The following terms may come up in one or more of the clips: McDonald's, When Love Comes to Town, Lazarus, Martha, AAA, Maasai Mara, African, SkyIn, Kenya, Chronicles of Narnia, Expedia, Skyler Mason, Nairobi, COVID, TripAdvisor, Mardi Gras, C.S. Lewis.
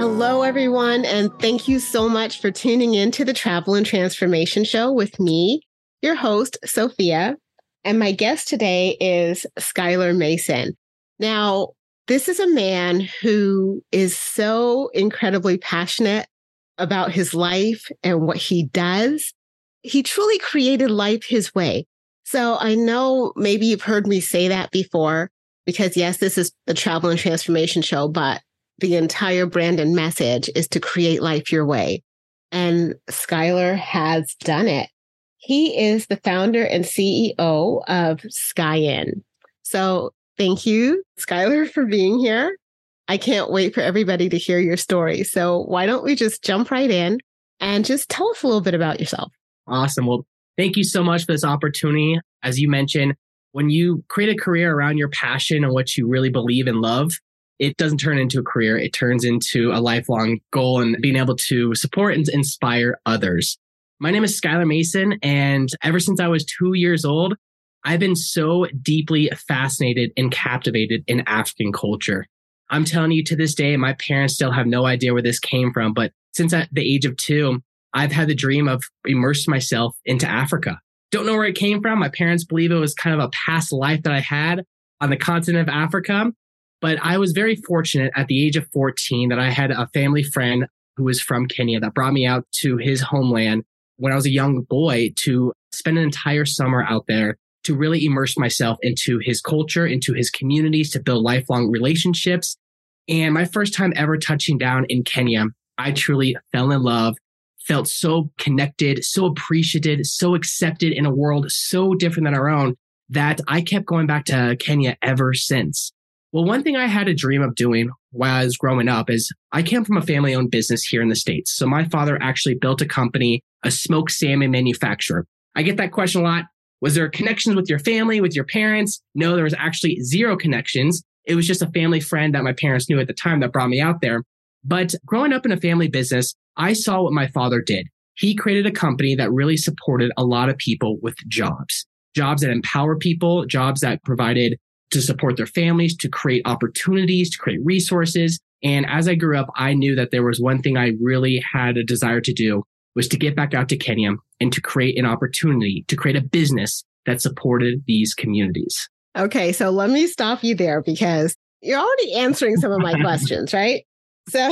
Hello, everyone, and thank you so much for tuning in to the Travel and Transformation Show with me, your host, Sophia. And my guest today is Skyler Mason. Now, this is a man who is so incredibly passionate about his life and what he does. He truly created life his way. So I know maybe you've heard me say that before, because yes, this is the Travel and Transformation Show, but the entire brand and message is to create life your way. And Skyler has done it. He is the founder and CEO of SkyIn. So thank you, Skyler, for being here. I can't wait for everybody to hear your story. So why don't we just jump right in and just tell us a little bit about yourself. Awesome. Well, thank you so much for this opportunity. As you mentioned, when you create a career around your passion and what you really believe and love, it doesn't turn into a career. It turns into a lifelong goal and being able to support and inspire others. My name is Skyler Mason, and ever since I was 2 years old, I've been so deeply fascinated and captivated in African culture. I'm telling you, to this day, my parents still have no idea where this came from. But since at the age of two, I've had the dream of immersing myself into Africa. Don't know where it came from. My parents believe it was kind of a past life that I had on the continent of Africa. But I was very fortunate at the age of 14 that I had a family friend who was from Kenya that brought me out to his homeland when I was a young boy to spend an entire summer out there to really immerse myself into his culture, into his communities, to build lifelong relationships. And my first time ever touching down in Kenya, I truly fell in love, felt so connected, so appreciated, so accepted in a world so different than our own that I kept going back to Kenya ever since. Well, one thing I had a dream of doing while I was growing up is I came from a family-owned business here in the States. So my father actually built a company, a smoked salmon manufacturer. I get that question a lot. Was there connections with your family, with your parents? No, there was actually zero connections. It was just a family friend that my parents knew at the time that brought me out there. But growing up in a family business, I saw what my father did. He created a company that really supported a lot of people with jobs, jobs that empower people, jobs that provided to support their families, to create opportunities, to create resources. And as I grew up, I knew that there was one thing I really had a desire to do was to get back out to Kenya and to create an opportunity, to create a business that supported these communities. Okay, so let me stop you there because you're already answering some of my questions, right? So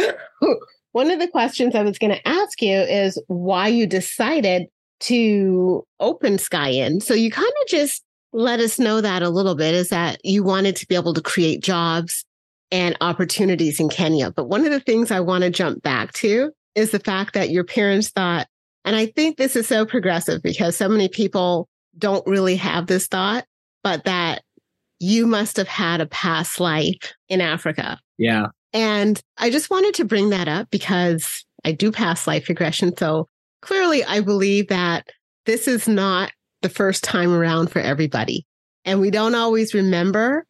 one of the questions I was going to ask you is why you decided to open SkyIn. So you kind of just let us know that a little bit, is that you wanted to be able to create jobs and opportunities in Kenya. But one of the things I want to jump back to is the fact that your parents thought, and I think this is so progressive because so many people don't really have this thought, but that you must have had a past life in Africa. Yeah. And I just wanted to bring that up because I do past life regression. So clearly I believe that this is not the first time around for everybody. And we don't always remember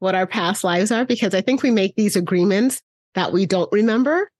what our past lives are because I think we make these agreements that we don't remember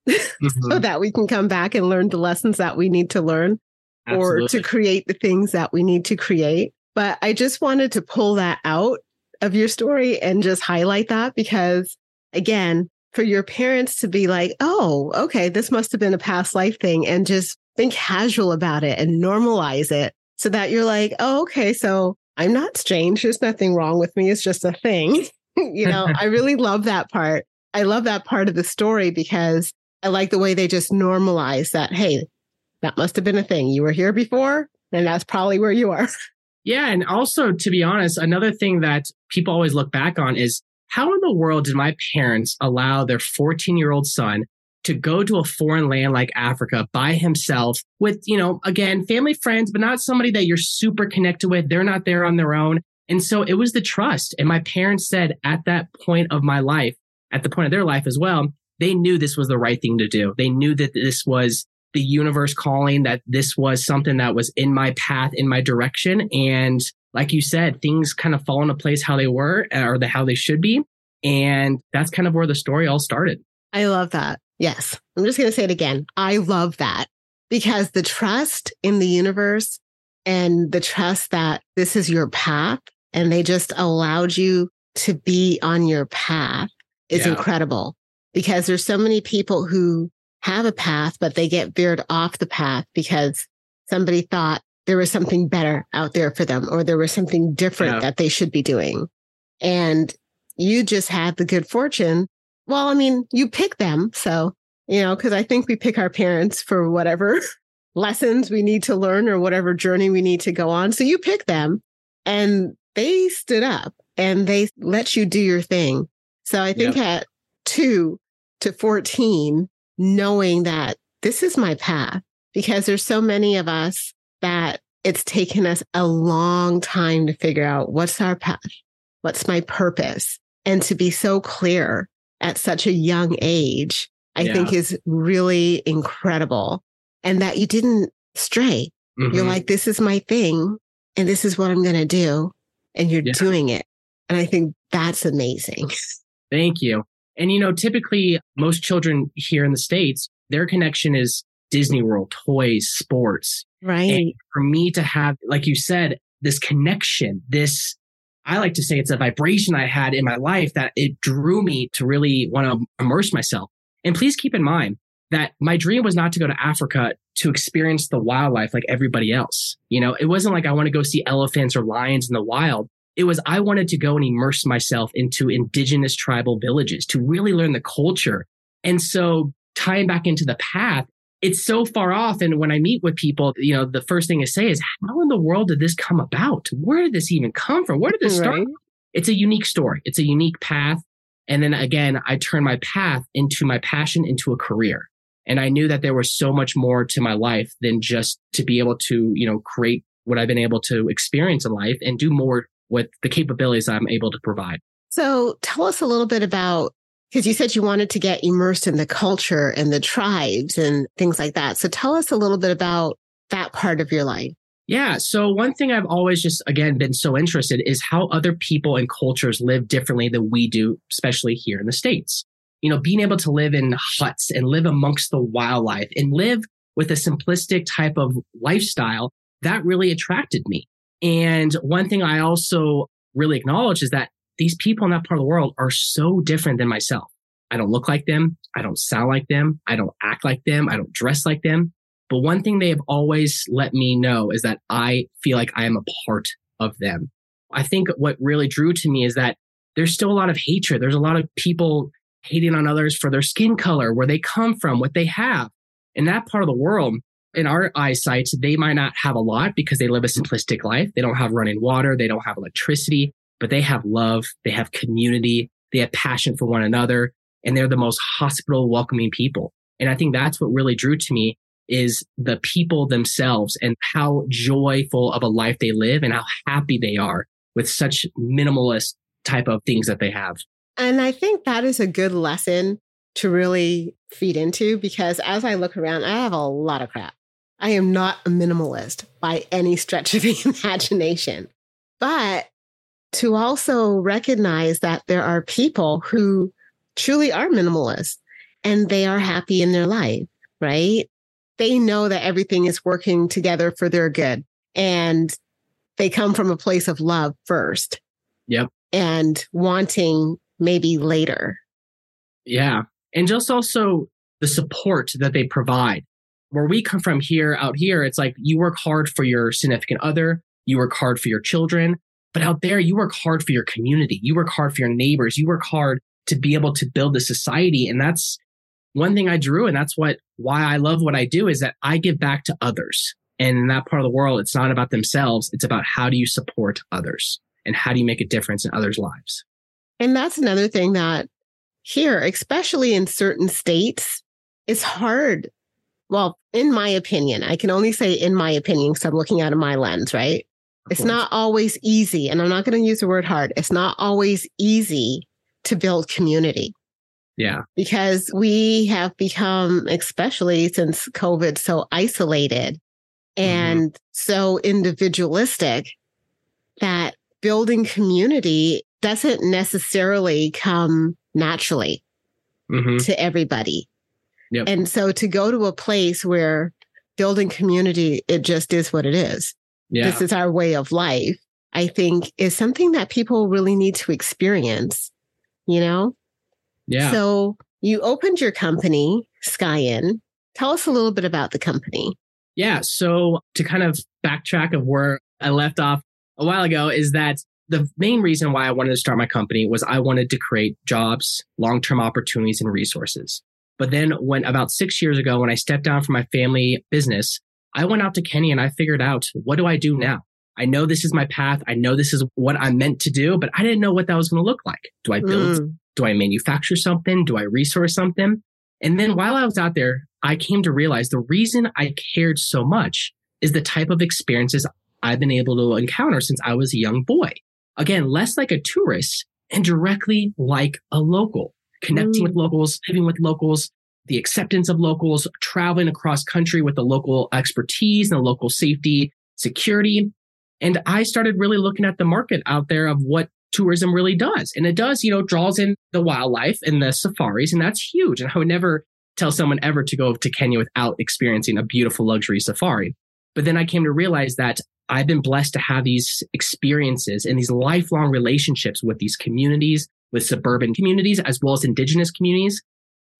so that we can come back and learn the lessons that we need to learn or to create the things that we need to create. But I just wanted to pull that out of your story and just highlight that because, again, for your parents to be like, oh, okay, this must have been a past life thing and just think casual about it and normalize it. So that you're like, oh, okay, so I'm not strange. There's nothing wrong with me. It's just a thing. You know, I really love that part. I love that part of the story because I like the way they just normalize that, hey, that must have been a thing. You were here before, and that's probably where you are. Yeah. And also, to be honest, another thing that people always look back on is how in the world did my parents allow their 14-year-old son to go to a foreign land like Africa by himself with, you know, again, family, friends, but not somebody that you're super connected with. They're not there on their own. And so it was the trust. And my parents said at that point of my life, at the point of their life as well, they knew this was the right thing to do. They knew that this was the universe calling, that this was something that was in my path, in my direction. And like you said, things kind of fall into place how they were or how they should be. And that's kind of where the story all started. I love that. Yes. I'm just going to say it again. I love that because the trust in the universe and the trust that this is your path and they just allowed you to be on your path is incredible. because there's so many people who have a path, but they get veered off the path because somebody thought there was something better out there for them, or there was something different that they should be doing. And you just had the good fortune. Well, I mean, you pick them. So, you know, because I think we pick our parents for whatever lessons we need to learn or whatever journey we need to go on. So you pick them, and they stood up and they let you do your thing. So I think at 2 to 14, knowing that this is my path, because there's so many of us that it's taken us a long time to figure out what's our path, what's my purpose, and to be so clear at such a young age, I think is really incredible. And that you didn't stray. Mm-hmm. You're like, this is my thing and this is what I'm going to do. And you're doing it. And I think that's amazing. Thank you. And, you know, typically most children here in the States, their connection is Disney World, toys, sports. Right. And for me to have, like you said, this connection, this, I like to say it's a vibration I had in my life that it drew me to really want to immerse myself. And please keep in mind that my dream was not to go to Africa to experience the wildlife like everybody else. You know, it wasn't like I want to go see elephants or lions in the wild. It was I wanted to go and immerse myself into indigenous tribal villages to really learn the culture. And so tying back into the path, it's so far off. And when I meet with people, you know, the first thing I say is, how in the world did this come about? Where did this even come from? Where did this start? Right. It's a unique story. It's a unique path. And then again, I turn my path into my passion, into a career. And I knew that there was so much more to my life than just to be able to, you know, create what I've been able to experience in life and do more with the capabilities I'm able to provide. So tell us a little bit about, because you said you wanted to get immersed in the culture and the tribes and things like that. So tell us a little bit about that part of your life. Yeah. So one thing I've always just, again, been so interested is how other people and cultures live differently than we do, especially here in the States. You know, being able to live in huts and live amongst the wildlife and live with a simplistic type of lifestyle, that really attracted me. And one thing I also really acknowledge is that these people in that part of the world are so different than myself. I don't look like them. I don't sound like them. I don't act like them. I don't dress like them. But one thing they have always let me know is that I feel like I am a part of them. I think what really drew to me is that there's still a lot of hatred. There's a lot of people hating on others for their skin color, where they come from, what they have. In that part of the world, in our eyesight, they might not have a lot because they live a simplistic life. They don't have running water. They don't have electricity, but they have love. They have community. They have passion for one another. And they're the most hospitable, welcoming people. And I think that's what really drew to me is the people themselves and how joyful of a life they live and how happy they are with such minimalist type of things that they have. And I think that is a good lesson to really feed into, because as I look around, I have a lot of crap. I am not a minimalist by any stretch of the imagination. But to also recognize that there are people who truly are minimalist and they are happy in their life, right? They know that everything is working together for their good. And they come from a place of love first. Yep. And wanting maybe later. Yeah. And just also the support that they provide. Where we come from here, out here, it's like you work hard for your significant other. You work hard for your children. But out there, you work hard for your community. You work hard for your neighbors. You work hard to be able to build a society. And that's one thing I drew. And that's why I love what I do, is that I give back to others. And in that part of the world, it's not about themselves. It's about how do you support others and how do you make a difference in others' lives? And that's another thing that here, especially in certain states, is hard. Well, in my opinion, I can only say in my opinion, because I'm looking out of my lens, right? It's not always easy. And I'm not going to use the word hard. It's not always easy to build community. Yeah. Because we have become, especially since COVID, so isolated and so individualistic that building community doesn't necessarily come naturally to everybody. Yep. And so to go to a place where building community, it just is what it is. Yeah. This is our way of life, I think, is something that people really need to experience, you know? Yeah. So You opened your company, SkyIn. Tell us a little bit about the company. Yeah. So to kind of backtrack of where I left off a while ago is that the main reason why I wanted to start my company was I wanted to create jobs, long-term opportunities, and resources. But then when about 6 years ago, when I stepped down from my family business, I went out to Kenya and I figured out, what do I do now? I know this is my path. I know this is what I'm meant to do, but I didn't know what that was going to look like. Do I build? Do I manufacture something? Do I resource something? And then while I was out there, I came to realize the reason I cared so much is the type of experiences I've been able to encounter since I was a young boy. Again, less like a tourist and directly like a local, connecting with locals, living with locals, the acceptance of locals, traveling across country with the local expertise and the local safety, security. And I started really looking at the market out there of what tourism really does. And it does, you know, draws in the wildlife and the safaris, and that's huge. And I would never tell someone ever to go to Kenya without experiencing a beautiful luxury safari. But then I came to realize that I've been blessed to have these experiences and these lifelong relationships with these communities, with suburban communities, as well as indigenous communities.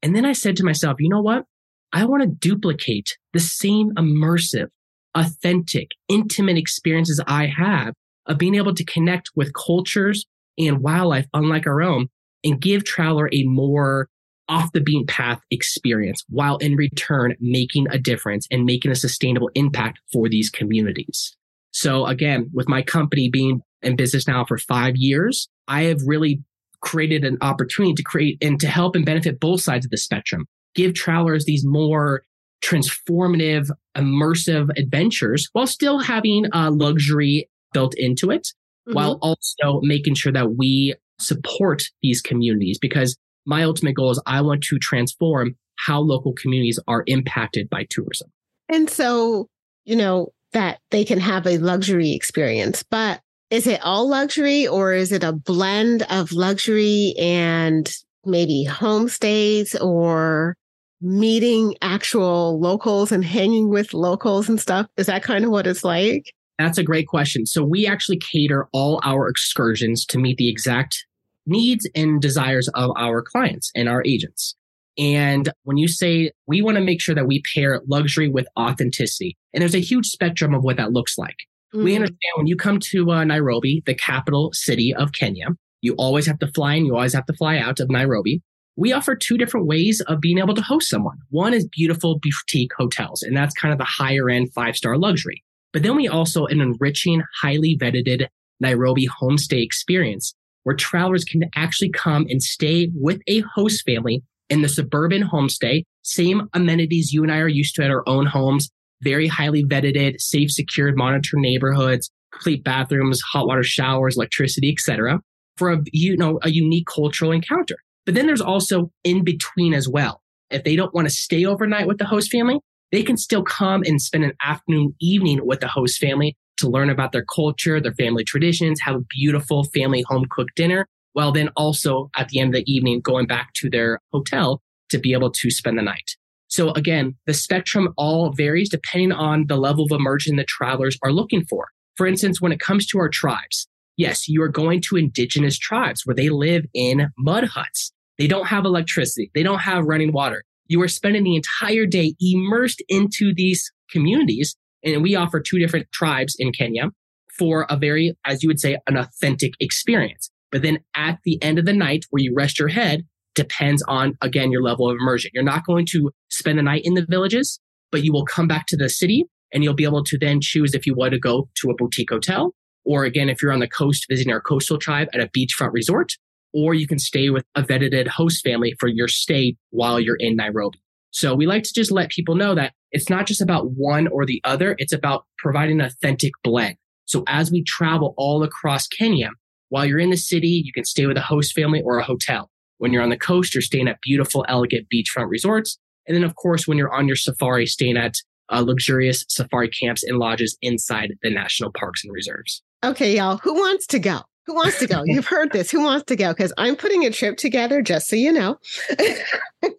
And then I said to myself, you know what? I want to duplicate the same immersive, authentic, intimate experiences I have of being able to connect with cultures and wildlife unlike our own and give traveler a more off the beaten path experience while in return making a difference and making a sustainable impact for these communities. So again, with my company being in business now for 5 years, I have really created an opportunity to create and to help and benefit both sides of the spectrum, give travelers these more transformative, immersive adventures while still having luxury built into it, while also making sure that we support these communities, because my ultimate goal is I want to transform how local communities are impacted by tourism. And so, you know, that they can have a luxury experience, but is it all luxury or is it a blend of luxury and maybe homestays or meeting actual locals and hanging with locals and stuff? Is that kind of what it's like? That's a great question. So we actually cater all our excursions to meet the exact needs and desires of our clients and our agents. And when you say we want to make sure that we pair luxury with authenticity, and there's a huge spectrum of what that looks like. We understand when you come to Nairobi, the capital city of Kenya, you always have to fly in, you always have to fly out of Nairobi. We offer two different ways of being able to host someone. One is beautiful boutique hotels, and that's kind of the higher end 5-star luxury. But then we also an enriching, highly vetted Nairobi homestay experience where travelers can actually come and stay with a host family in the suburban homestay, same amenities you and I are used to at our own homes, very highly vetted, safe, secured, monitored neighborhoods, complete bathrooms, hot water showers, electricity, etc., for a unique cultural encounter. But then there's also in between as well. If they don't want to stay overnight with the host family, they can still come and spend an afternoon, evening with the host family to learn about their culture, their family traditions, have a beautiful family home-cooked dinner, while then also at the end of the evening going back to their hotel to be able to spend the night. So again, the spectrum all varies depending on the level of immersion the travelers are looking for. For instance, when it comes to our tribes, yes, you are going to indigenous tribes where they live in mud huts. They don't have electricity. They don't have running water. You are spending the entire day immersed into these communities. And we offer two different tribes in Kenya for a very, as you would say, an authentic experience. But then at the end of the night where you rest your head depends on, again, your level of immersion. You're not going to spend the night in the villages, but you will come back to the city and you'll be able to then choose if you want to go to a boutique hotel, or again, if you're on the coast visiting our coastal tribe at a beachfront resort, or you can stay with a vetted host family for your stay while you're in Nairobi. So we like to just let people know that it's not just about one or the other. It's about providing an authentic blend. So as we travel all across Kenya, while you're in the city, you can stay with a host family or a hotel. When you're on the coast, you're staying at beautiful, elegant beachfront resorts. And then, of course, when you're on your safari, staying at luxurious safari camps and lodges inside the national parks and reserves. Okay, y'all, who wants to go? Who wants to go? You've heard this. Who wants to go? Because I'm putting a trip together, just so you know. So,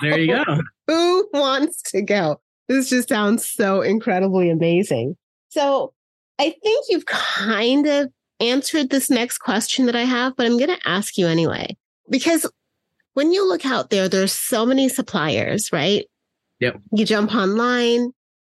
there you go. Who wants to go? This just sounds so incredibly amazing. So I think you've kind of answered this next question that I have, but I'm going to ask you anyway, because when you look out there, there's so many suppliers, right? Yep. You jump online,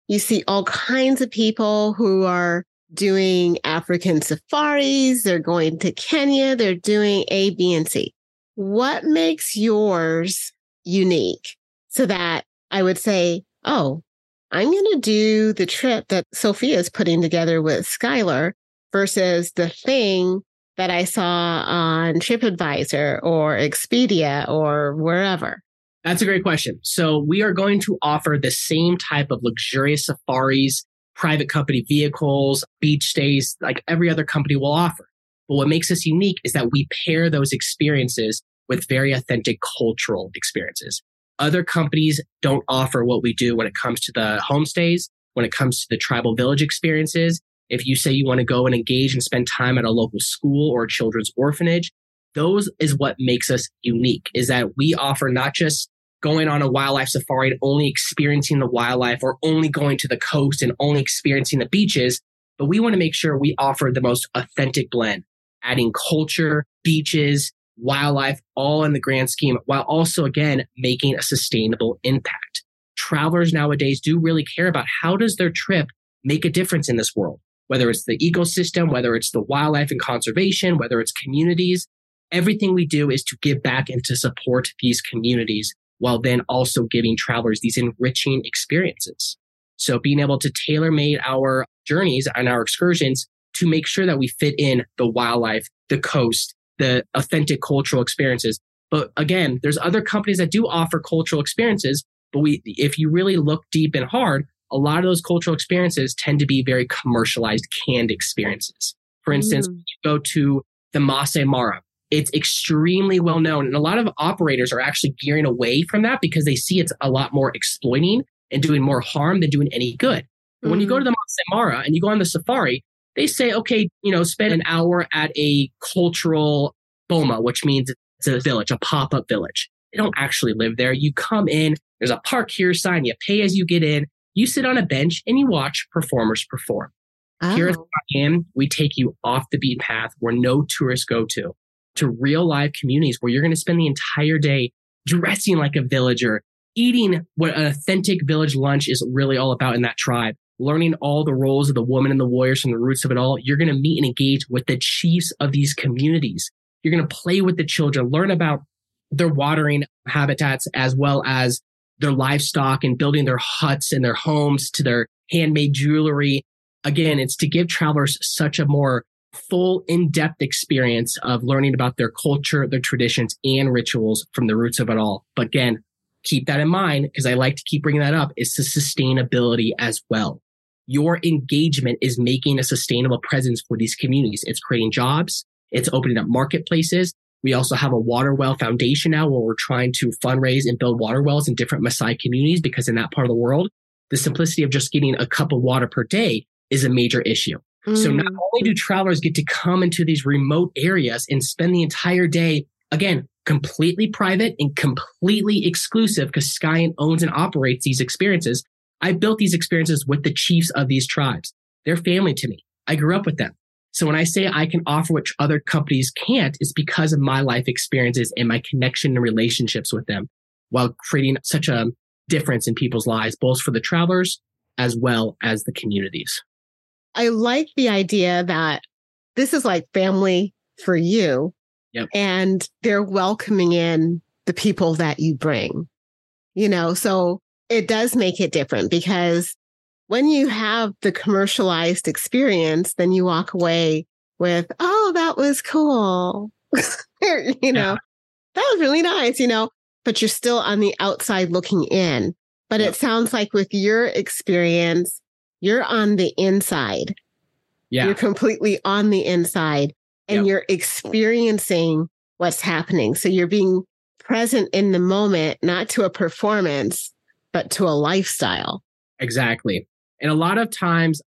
you see all kinds of people who are doing African safaris. They're going to Kenya. They're doing A, B, and C. What makes yours unique so that I would say, oh, I'm going to do the trip that Sophia is putting together with Skyler versus the thing that I saw on TripAdvisor or Expedia or wherever? That's a great question. So we are going to offer the same type of luxurious safaris, private company vehicles, beach stays, like every other company will offer. But what makes us unique is that we pair those experiences with very authentic cultural experiences. Other companies don't offer what we do when it comes to the homestays, when it comes to the tribal village experiences. If you say you want to go and engage and spend time at a local school or a children's orphanage, those is what makes us unique, is that we offer not just going on a wildlife safari and only experiencing the wildlife or only going to the coast and only experiencing the beaches, but we want to make sure we offer the most authentic blend, adding culture, beaches, wildlife, all in the grand scheme, while also, again, making a sustainable impact. Travelers nowadays do really care about how does their trip make a difference in this world, whether it's the ecosystem, whether it's the wildlife and conservation, whether it's communities. Everything we do is to give back and to support these communities while then also giving travelers these enriching experiences. So being able to tailor-made our journeys and our excursions to make sure that we fit in the wildlife, the coast, the authentic cultural experiences. But again, there's other companies that do offer cultural experiences, but if you really look deep and hard, a lot of those cultural experiences tend to be very commercialized, canned experiences. For instance, you go to the Maasai Mara. It's extremely well known. And a lot of operators are actually gearing away from that because they see it's a lot more exploiting and doing more harm than doing any good. But when you go to the Maasai Mara and you go on the safari, they say, okay, spend an hour at a cultural boma, which means it's a village, a pop-up village. They don't actually live there. You come in, there's a park here sign, you pay as you get in, you sit on a bench and you watch performers perform. Oh. Here at SkyIn, we take you off the beaten path where no tourists go to real live communities where you're going to spend the entire day dressing like a villager, eating what an authentic village lunch is really all about in that tribe, learning all the roles of the woman and the warriors from the roots of it all. You're going to meet and engage with the chiefs of these communities. You're going to play with the children, learn about their watering habitats as well as their livestock and building their huts and their homes to their handmade jewelry. Again, it's to give travelers such a more full in-depth experience of learning about their culture, their traditions, and rituals from the roots of it all. But again, keep that in mind because I like to keep bringing that up. It's the sustainability as well. Your engagement is making a sustainable presence for these communities. It's creating jobs. It's opening up marketplaces. We also have a water well foundation now where we're trying to fundraise and build water wells in different Maasai communities because in that part of the world, the simplicity of just getting a cup of water per day is a major issue. So not only do travelers get to come into these remote areas and spend the entire day, again, completely private and completely exclusive because SkyIn owns and operates these experiences. I built these experiences with the chiefs of these tribes. They're family to me. I grew up with them. So when I say I can offer what other companies can't, it's because of my life experiences and my connection and relationships with them while creating such a difference in people's lives, both for the travelers as well as the communities. I like the idea that this is like family for you. Yep. And they're welcoming in the people that you bring, so it does make it different because when you have the commercialized experience, then you walk away with, oh, that was cool. That was really nice, but you're still on the outside looking in. But It sounds like with your experience, you're on the inside. Yeah. You're completely on the inside and You're experiencing what's happening. So you're being present in the moment, not to a performance, but to a lifestyle. Exactly. And a lot of times,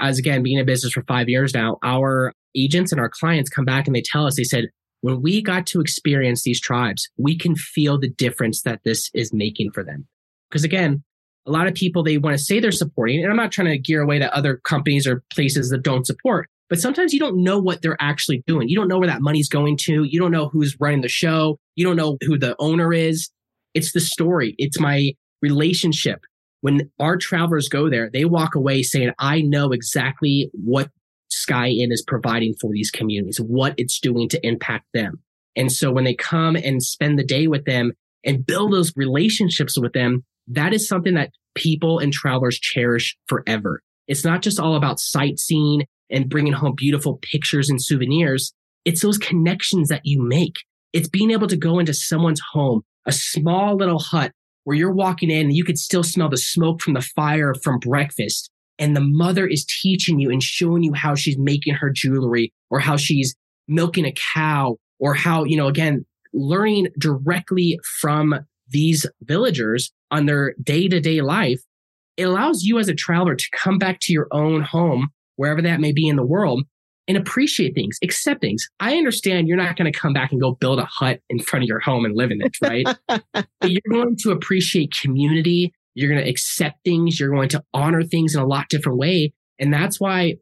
as again, being in business for 5 years now, our agents and our clients come back and they tell us, they said, when we got to experience these tribes, we can feel the difference that this is making for them. Because again, a lot of people, they want to say they're supporting, and I'm not trying to gear away to other companies or places that don't support, But sometimes you don't know what they're actually doing. You don't know where that money's going to. You don't know who's running the show. You don't know who the owner is. It's the story. It's my relationship. When our travelers go there, they walk away saying, I know exactly what SkyIn is providing for these communities, what it's doing to impact them. And so when they come and spend the day with them and build those relationships with them, that is something that people and travelers cherish forever. It's not just all about sightseeing and bringing home beautiful pictures and souvenirs. It's those connections that you make. It's being able to go into someone's home, a small little hut where you're walking in and you could still smell the smoke from the fire from breakfast. And the mother is teaching you and showing you how she's making her jewelry or how she's milking a cow or how, again, learning directly from these villagers on their day-to-day life. It allows you as a traveler to come back to your own home, wherever that may be in the world, and appreciate things, accept things. I understand you're not going to come back and go build a hut in front of your home and live in it, right? But you're going to appreciate community. You're going to accept things. You're going to honor things in a lot different way. And that's why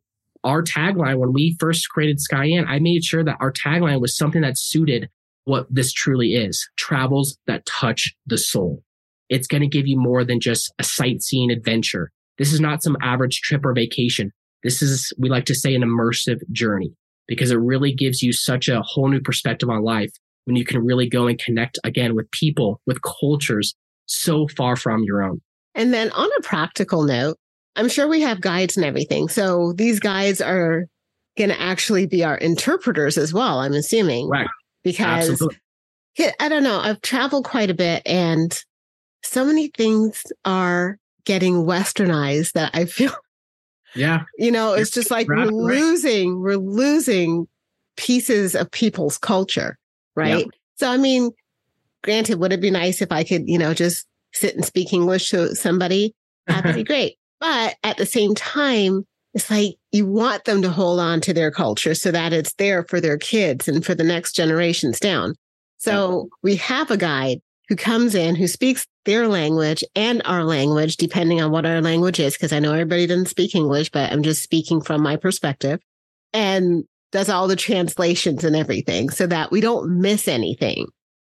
our tagline, when we first created SkyIn, I made sure that our tagline was something that suited what this truly is, travels that touch the soul. It's going to give you more than just a sightseeing adventure. This is not some average trip or vacation. This is, we like to say, an immersive journey because it really gives you such a whole new perspective on life when you can really go and connect again with people, with cultures so far from your own. And then on a practical note, I'm sure we have guides and everything. So these guides are going to actually be our interpreters as well, I'm assuming. Right. Because absolutely. I don't know, I've traveled quite a bit and so many things are getting westernized that I feel, it's just like we're losing pieces of people's culture, right? Yep. So, I mean, granted, would it be nice if I could, just sit and speak English to somebody? That would be great. But at the same time, it's like you want them to hold on to their culture so that it's there for their kids and for the next generations down. So we have a guide who comes in, who speaks their language and our language, depending on what our language is, because I know everybody doesn't speak English, but I'm just speaking from my perspective, and does all the translations and everything so that we don't miss anything.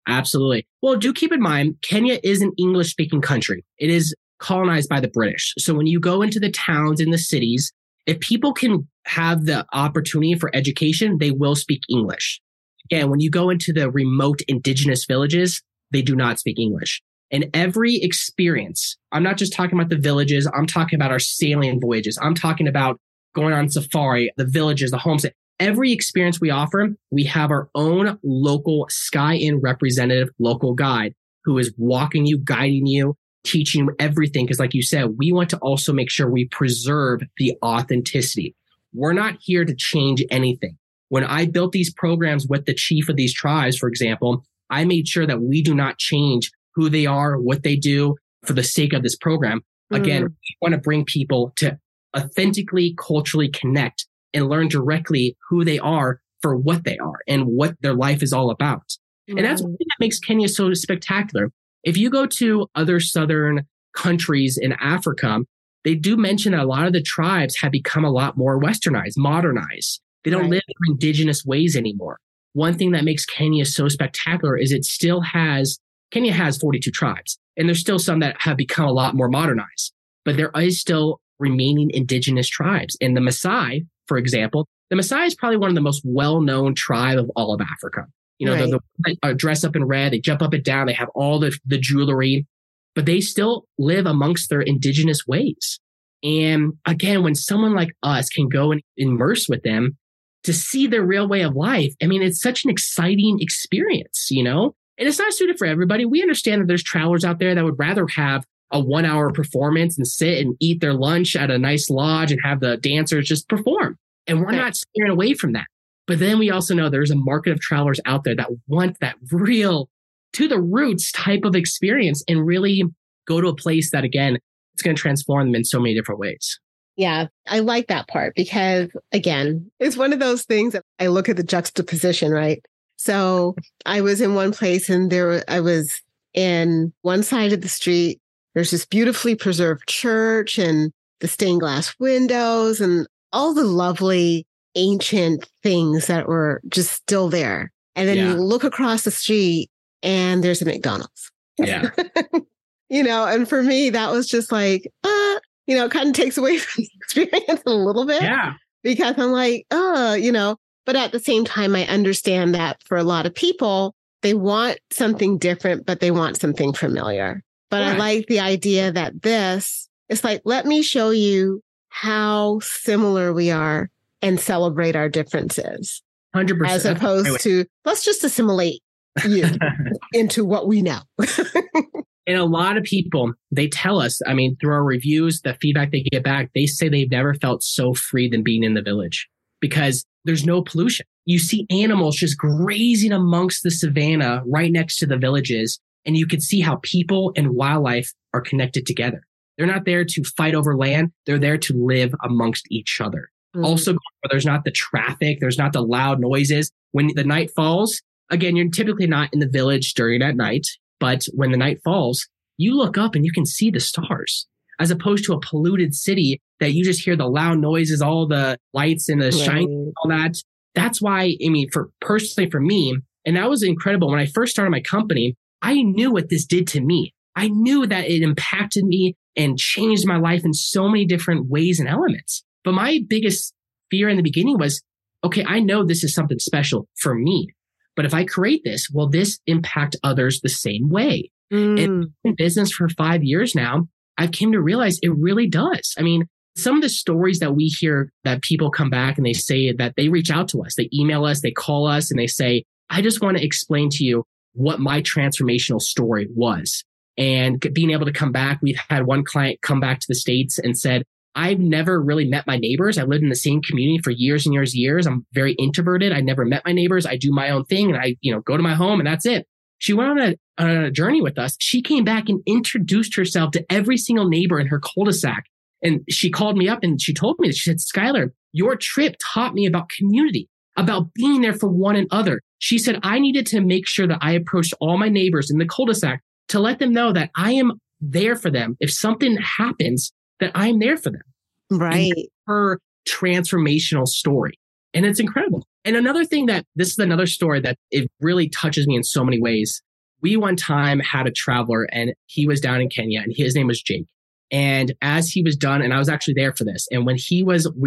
Absolutely. Well, do keep in mind, Kenya is an English-speaking country. It is colonized by the British. So when you go into the towns and the cities, if people can have the opportunity for education, they will speak English. Again, when you go into the remote indigenous villages, they do not speak English. And every experience, I'm not just talking about the villages, I'm talking about our sailing voyages. I'm talking about going on safari, the villages, the homestead. Every experience we offer, we have our own local SkyIn representative, local guide who is walking you, guiding you, teaching you everything. Because like you said, we want to also make sure we preserve the authenticity. We're not here to change anything. When I built these programs with the chief of these tribes, for example, I made sure that we do not change who they are, what they do for the sake of this program. Again, we want to bring people to authentically, culturally connect and learn directly who they are for what they are and what their life is all about. And that's what makes Kenya so spectacular. If you go to other southern countries in Africa, they do mention that a lot of the tribes have become a lot more westernized, modernized. They don't live in indigenous ways anymore. One thing that makes Kenya so spectacular is it still has, Kenya has 42 tribes, and there's still some that have become a lot more modernized, but there is still remaining indigenous tribes. And the Maasai, for example, the Maasai is probably one of the most well-known tribe of all of Africa. They dress up in red, they jump up and down, they have all the jewelry, but they still live amongst their indigenous ways. And again, when someone like us can go and immerse with them, to see their real way of life, I mean, it's such an exciting experience, And it's not suited for everybody. We understand that there's travelers out there that would rather have a 1-hour performance and sit and eat their lunch at a nice lodge and have the dancers just perform. And we're not steering away from that. But then we also know there's a market of travelers out there that want that real, to the roots type of experience and really go to a place that, again, it's going to transform them in so many different ways. Yeah, I like that part because, again, it's one of those things that I look at the juxtaposition, right? So I was in one place and I was in one side of the street. There's this beautifully preserved church and the stained glass windows and all the lovely ancient things that were just still there. And then you look across the street and there's a McDonald's. Yeah. You know, and for me, that was just like, you know, it kind of takes away from the experience a little bit. Yeah. Because I'm like, oh, you know, but at the same time, I understand that for a lot of people, they want something different, but they want something familiar. But I like the idea that it's like, let me show you how similar we are and celebrate our differences. 100%. As opposed to, let's just assimilate you into what we know. And a lot of people, they tell us, I mean, through our reviews, the feedback they get back, they say they've never felt so free than being in the village because there's no pollution. You see animals just grazing amongst the savanna right next to the villages. And you can see how people and wildlife are connected together. They're not there to fight over land. They're there to live amongst each other. Mm-hmm. Also, there's not the traffic. There's not the loud noises. When the night falls, again, you're typically not in the village during that night. But when the night falls, you look up and you can see the stars, as opposed to a polluted city that you just hear the loud noises, all the lights and the shine, all that. That's why, I mean, for me, and that was incredible. When I first started my company, I knew what this did to me. I knew that it impacted me and changed my life in so many different ways and elements. But my biggest fear in the beginning was, okay, I know this is something special for me. But if I create this, will this impact others the same way? Mm. And I've been in business for 5 years now. I've come to realize it really does. I mean, some of the stories that we hear that people come back and they say that they reach out to us, they email us, they call us and they say, I just want to explain to you what my transformational story was. And being able to come back, we've had one client come back to the States and said, I've never really met my neighbors. I lived in the same community for years and years and years. I'm very introverted. I never met my neighbors. I do my own thing and I, you know, go to my home and that's it. She went on a journey with us. She came back and introduced herself to every single neighbor in her cul-de-sac. And she called me up and she told me that she said, Skyler, your trip taught me about community, about being there for one another. She said, I needed to make sure that I approached all my neighbors in the cul-de-sac to let them know that I am there for them. If something happens, that I'm there for them. Right. Her transformational story. And it's incredible. And another thing that this is another story that it really touches me in so many ways. We one time had a traveler and he was down in Kenya and his name was Jake. And as he was done, and I was actually there for this. And when we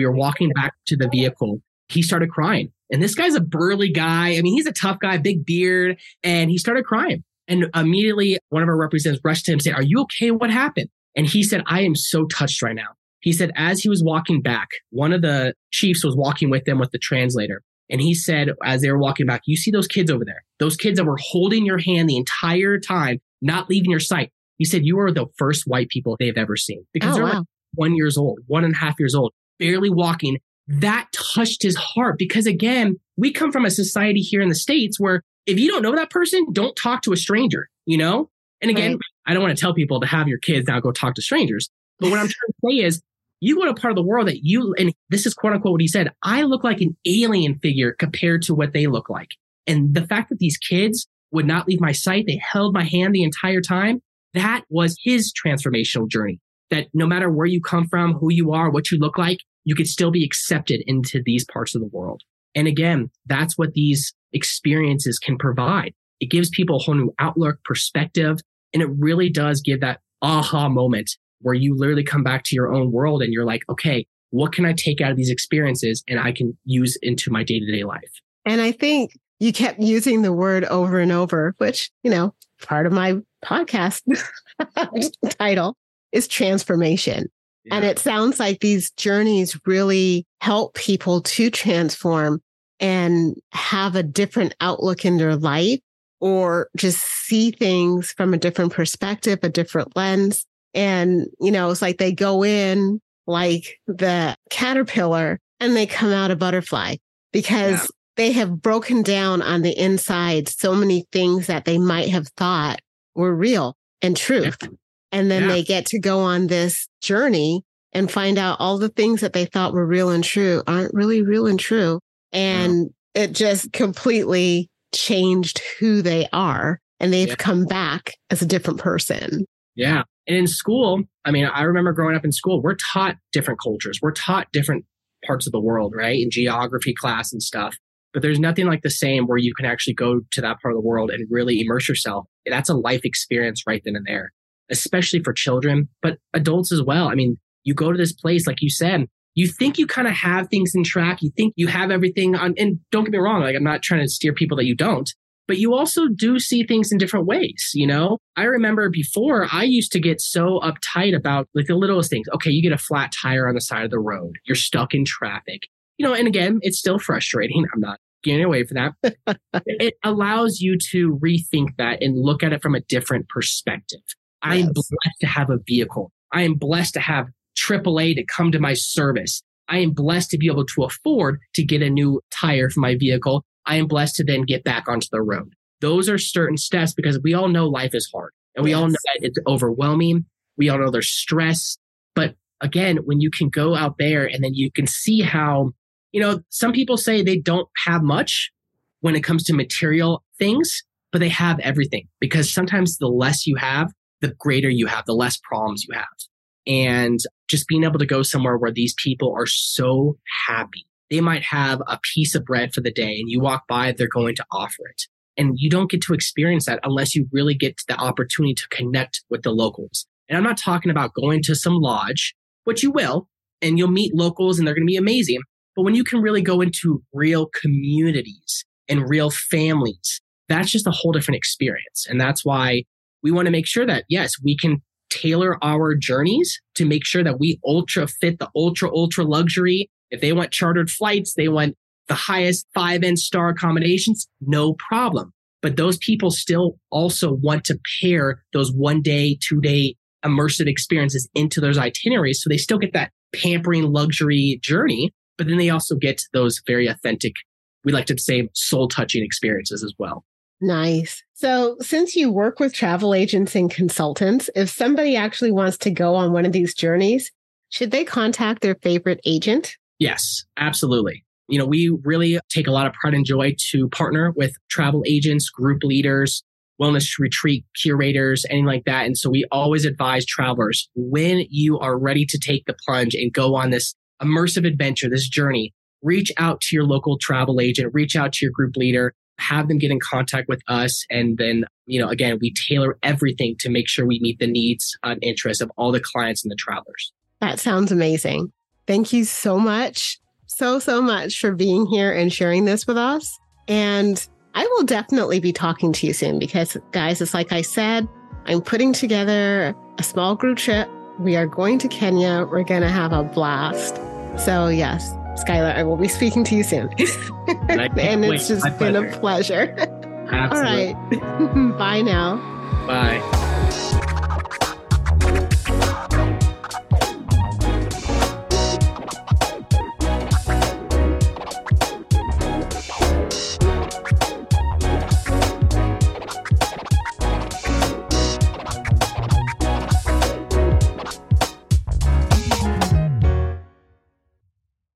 were walking back to the vehicle, he started crying. And this guy's a burly guy. I mean, he's a tough guy, big beard. And he started crying. And immediately one of our representatives rushed to him and said, are you okay? What happened? And he said, I am so touched right now. He said, as he was walking back, one of the chiefs was walking with them with the translator. And he said, as they were walking back, you see those kids over there, those kids that were holding your hand the entire time, not leaving your sight. He said, you are the first white people they've ever seen because they're like 1 and a half years old, barely walking. That touched his heart because, again, we come from a society here in the States where if you don't know that person, don't talk to a stranger, you know? And again, I don't want to tell people to have your kids now go talk to strangers. But what I'm trying to say is you go to a part of the world that and this is quote unquote what he said, I look like an alien figure compared to what they look like. And the fact that these kids would not leave my sight, they held my hand the entire time. That was his transformational journey, that no matter where you come from, who you are, what you look like, you could still be accepted into these parts of the world. And again, that's what these experiences can provide. It gives people a whole new outlook, perspective. And it really does give that aha moment where you literally come back to your own world and you're like, okay, what can I take out of these experiences and I can use into my day-to-day life? And I think you kept using the word over and over, which, you know, part of my podcast title is transformation. Yeah. And it sounds like these journeys really help people to transform and have a different outlook in their life, or just see things from a different perspective, a different lens. And, you know, it's like they go in like the caterpillar and they come out a butterfly because they have broken down on the inside so many things that they might have thought were real and truth. Yeah. And then they get to go on this journey and find out all the things that they thought were real and true aren't really real and true. And it just completely changed who they are, and they've come back as a different person. Yeah. And in school, I mean, I remember growing up in school, we're taught different cultures. We're taught different parts of the world, right? In geography class and stuff. But there's nothing like the same where you can actually go to that part of the world and really immerse yourself. That's a life experience right then and there, especially for children, but adults as well. I mean, you go to this place, like you said, you think you kind of have things in track. You think you have everything on, and don't get me wrong, like I'm not trying to steer people that you don't, but you also do see things in different ways. You know, I remember before I used to get so uptight about like the littlest things. Okay, you get a flat tire on the side of the road. You're stuck in traffic. You know, and again, it's still frustrating. I'm not getting away from that. It allows you to rethink that and look at it from a different perspective. Yes. I am blessed to have a vehicle. I am blessed to have AAA to come to my service. I am blessed to be able to afford to get a new tire for my vehicle. I am blessed to then get back onto the road. Those are certain steps because we all know life is hard and we all know that it's overwhelming. We all know there's stress. But again, when you can go out there and then you can see how, you know, some people say they don't have much when it comes to material things, but they have everything because sometimes the less you have, the greater you have, the less problems you have. And just being able to go somewhere where these people are so happy. They might have a piece of bread for the day and you walk by, they're going to offer it. And you don't get to experience that unless you really get the opportunity to connect with the locals. And I'm not talking about going to some lodge, which you will, and you'll meet locals and they're going to be amazing. But when you can really go into real communities and real families, that's just a whole different experience. And that's why we want to make sure that, yes, we can tailor our journeys to make sure that we ultra fit the ultra luxury. If they want chartered flights, they want the highest 5-star accommodations, no problem. But those people still also want to pair those 1-day, 2-day immersive experiences into those itineraries. So they still get that pampering luxury journey, but then they also get those very authentic, we like to say, soul touching experiences as well. Nice. So since you work with travel agents and consultants, if somebody actually wants to go on one of these journeys, should they contact their favorite agent? Yes, absolutely. You know, we really take a lot of pride and joy to partner with travel agents, group leaders, wellness retreat curators, anything like that. And so we always advise travelers, when you are ready to take the plunge and go on this immersive adventure, this journey, reach out to your local travel agent, reach out to your group leader, have them get in contact with us. And then, you know, again, we tailor everything to make sure we meet the needs and interests of all the clients and the travelers. That sounds amazing. Thank you so much, so much for being here and sharing this with us. And I will definitely be talking to you soon because, guys, it's like I said, I'm putting together a small group trip. We are going to Kenya. We're going to have a blast. So, yes. Skyler, I will be speaking to you soon. And it's just been a pleasure. Absolutely. All right. Bye now. Bye.